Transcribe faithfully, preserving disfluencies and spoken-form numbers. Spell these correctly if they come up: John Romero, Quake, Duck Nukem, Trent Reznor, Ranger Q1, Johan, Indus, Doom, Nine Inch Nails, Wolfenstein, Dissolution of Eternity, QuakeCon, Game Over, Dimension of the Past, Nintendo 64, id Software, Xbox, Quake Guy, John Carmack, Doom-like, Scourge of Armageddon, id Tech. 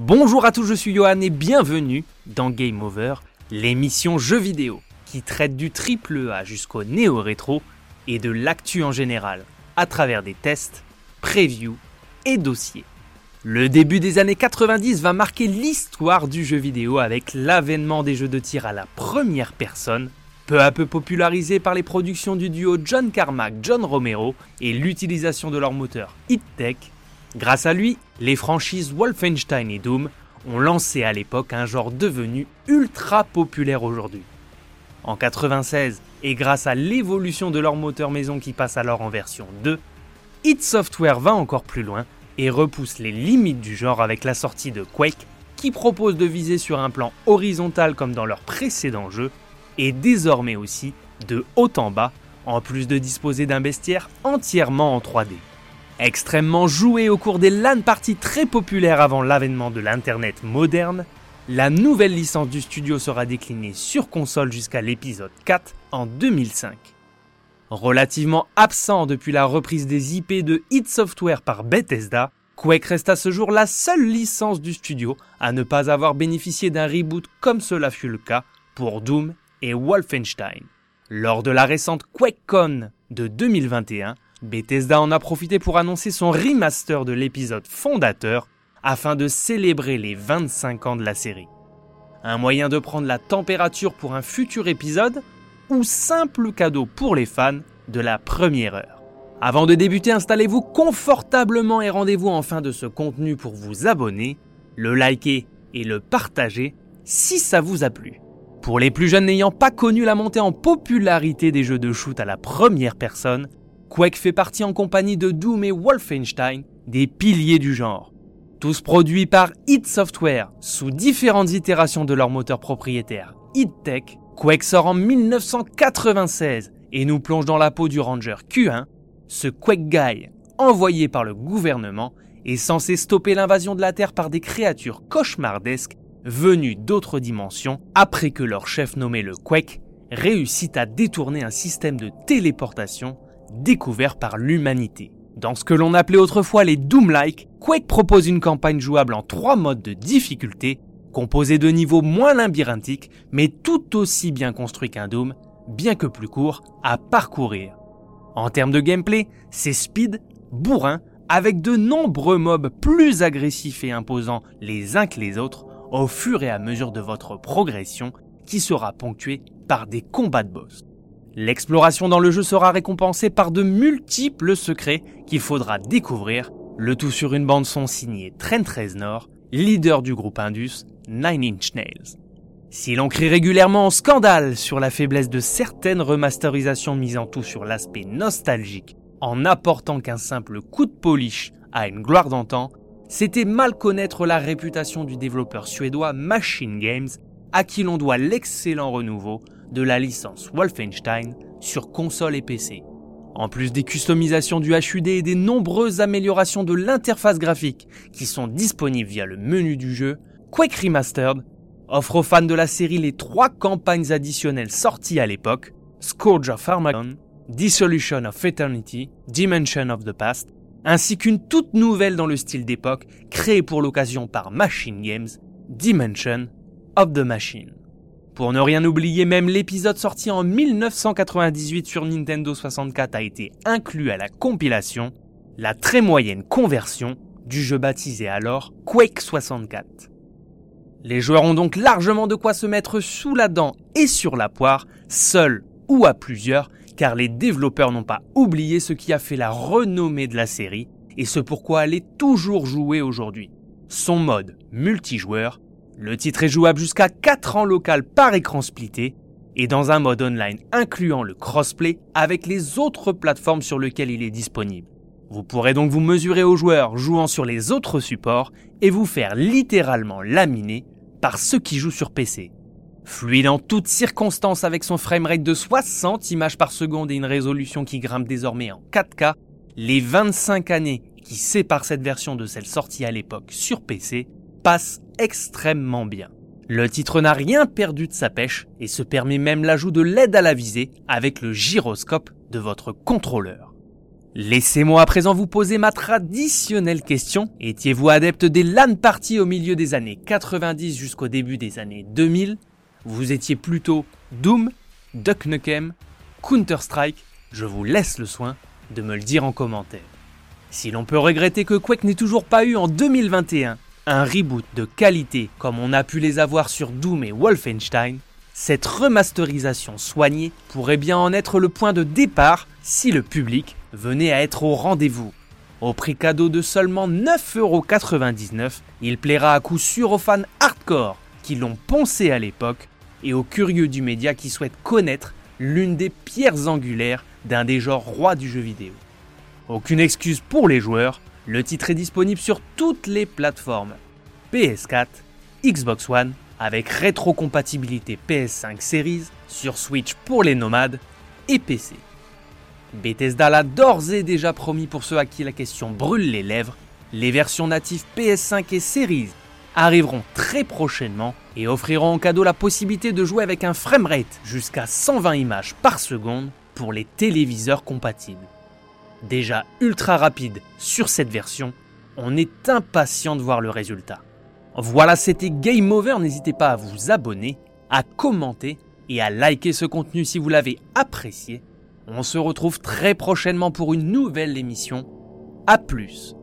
Bonjour à tous, je suis Johan et bienvenue dans Game Over, l'émission jeux vidéo qui traite du triple A jusqu'au néo-rétro et de l'actu en général à travers des tests, previews et dossiers. Le début des années quatre-vingt-dix va marquer l'histoire du jeu vidéo avec l'avènement des jeux de tir à la première personne, peu à peu popularisés par les productions du duo John Carmack, John Romero et l'utilisation de leur moteur id Tech. Grâce à lui, les franchises Wolfenstein et Doom ont lancé à l'époque un genre devenu ultra populaire aujourd'hui. En quatre-vingt-seize, et grâce à l'évolution de leur moteur maison qui passe alors en version deux, id Software va encore plus loin et repousse les limites du genre avec la sortie de Quake, qui propose de viser sur un plan horizontal comme dans leurs précédents jeux, et désormais aussi de haut en bas, en plus de disposer d'un bestiaire entièrement en trois D. Extrêmement joué au cours des LAN parties très populaires avant l'avènement de l'internet moderne, la nouvelle licence du studio sera déclinée sur console jusqu'à l'épisode quatre en deux mille cinq. Relativement absent depuis la reprise des I P de id Software par Bethesda, Quake reste à ce jour la seule licence du studio à ne pas avoir bénéficié d'un reboot comme cela fut le cas pour Doom et Wolfenstein. Lors de la récente QuakeCon de deux mille vingt et un, Bethesda en a profité pour annoncer son remaster de l'épisode fondateur afin de célébrer les vingt-cinq ans de la série. Un moyen de prendre la température pour un futur épisode ou simple cadeau pour les fans de la première heure. Avant de débuter, installez-vous confortablement et rendez-vous en fin de ce contenu pour vous abonner, le liker et le partager si ça vous a plu. Pour les plus jeunes n'ayant pas connu la montée en popularité des jeux de shoot à la première personne, Quake fait partie en compagnie de Doom et Wolfenstein des piliers du genre. Tous produits par id Software sous différentes itérations de leur moteur propriétaire id Tech, Quake sort en mille neuf cent quatre-vingt-seize et nous plonge dans la peau du Ranger Q un, ce Quake Guy envoyé par le gouvernement est censé stopper l'invasion de la Terre par des créatures cauchemardesques venues d'autres dimensions après que leur chef nommé le Quake réussit à détourner un système de téléportation découvert par l'humanité. Dans ce que l'on appelait autrefois les Doom-like, Quake propose une campagne jouable en trois modes de difficulté, composée de niveaux moins labyrinthiques, mais tout aussi bien construits qu'un Doom, bien que plus courts à parcourir. En termes de gameplay, c'est speed, bourrin, avec de nombreux mobs plus agressifs et imposants les uns que les autres, au fur et à mesure de votre progression, qui sera ponctuée par des combats de boss. L'exploration dans le jeu sera récompensée par de multiples secrets qu'il faudra découvrir, le tout sur une bande-son signée Trent Reznor, leader du groupe Indus, Nine Inch Nails. Si l'on crie régulièrement en scandale sur la faiblesse de certaines remasterisations misant tout sur l'aspect nostalgique, en n'apportant qu'un simple coup de polish à une gloire d'antan, c'était mal connaître la réputation du développeur suédois Machine Games, à qui l'on doit l'excellent renouveau de la licence Wolfenstein sur console et P C. En plus des customisations du H U D et des nombreuses améliorations de l'interface graphique qui sont disponibles via le menu du jeu, Quake Remastered offre aux fans de la série les trois campagnes additionnelles sorties à l'époque, Scourge of Armageddon, Dissolution of Eternity, Dimension of the Past, ainsi qu'une toute nouvelle dans le style d'époque créée pour l'occasion par Machine Games, Dimension of the Machine. Pour ne rien oublier, même l'épisode sorti en mille neuf cent quatre-vingt-dix-huit sur Nintendo soixante-quatre a été inclus à la compilation, la très moyenne conversion du jeu baptisé alors Quake soixante-quatre. Les joueurs ont donc largement de quoi se mettre sous la dent et sur la poire, seuls ou à plusieurs, car les développeurs n'ont pas oublié ce qui a fait la renommée de la série et ce pourquoi elle est toujours jouée aujourd'hui. Son mode multijoueur. Le titre est jouable jusqu'à quatre en local par écran splitté et dans un mode online incluant le crossplay avec les autres plateformes sur lesquelles il est disponible. Vous pourrez donc vous mesurer aux joueurs jouant sur les autres supports et vous faire littéralement laminer par ceux qui jouent sur P C. Fluide en toutes circonstances avec son framerate de soixante images par seconde et une résolution qui grimpe désormais en quatre K, les vingt-cinq années qui séparent cette version de celle sortie à l'époque sur P C passe extrêmement bien. Le titre n'a rien perdu de sa pêche et se permet même l'ajout de l'aide à la visée avec le gyroscope de votre contrôleur. Laissez-moi à présent vous poser ma traditionnelle question. Étiez-vous adepte des LAN parties au milieu des années quatre-vingt-dix jusqu'au début des années deux mille? Vous étiez plutôt Doom, Duck Nukem, Counter-Strike? Je vous laisse le soin de me le dire en commentaire. Si l'on peut regretter que Quake n'ait toujours pas eu en deux mille vingt et un un reboot de qualité comme on a pu les avoir sur Doom et Wolfenstein, cette remasterisation soignée pourrait bien en être le point de départ si le public venait à être au rendez-vous. Au prix cadeau de seulement neuf euros quatre-vingt-dix-neuf, il plaira à coup sûr aux fans hardcore qui l'ont poncé à l'époque et aux curieux du média qui souhaitent connaître l'une des pierres angulaires d'un des genres rois du jeu vidéo. Aucune excuse pour les joueurs, le titre est disponible sur toutes les plateformes P S quatre, Xbox One, avec rétrocompatibilité P S cinq Series, sur Switch pour les nomades et P C. Bethesda l'a d'ores et déjà promis pour ceux à qui la question brûle les lèvres, les versions natives P S cinq et Series arriveront très prochainement et offriront en cadeau la possibilité de jouer avec un framerate jusqu'à cent vingt images par seconde pour les téléviseurs compatibles. Déjà ultra rapide sur cette version, on est impatient de voir le résultat. Voilà, c'était Game Over, n'hésitez pas à vous abonner, à commenter et à liker ce contenu si vous l'avez apprécié. On se retrouve très prochainement pour une nouvelle émission. À plus.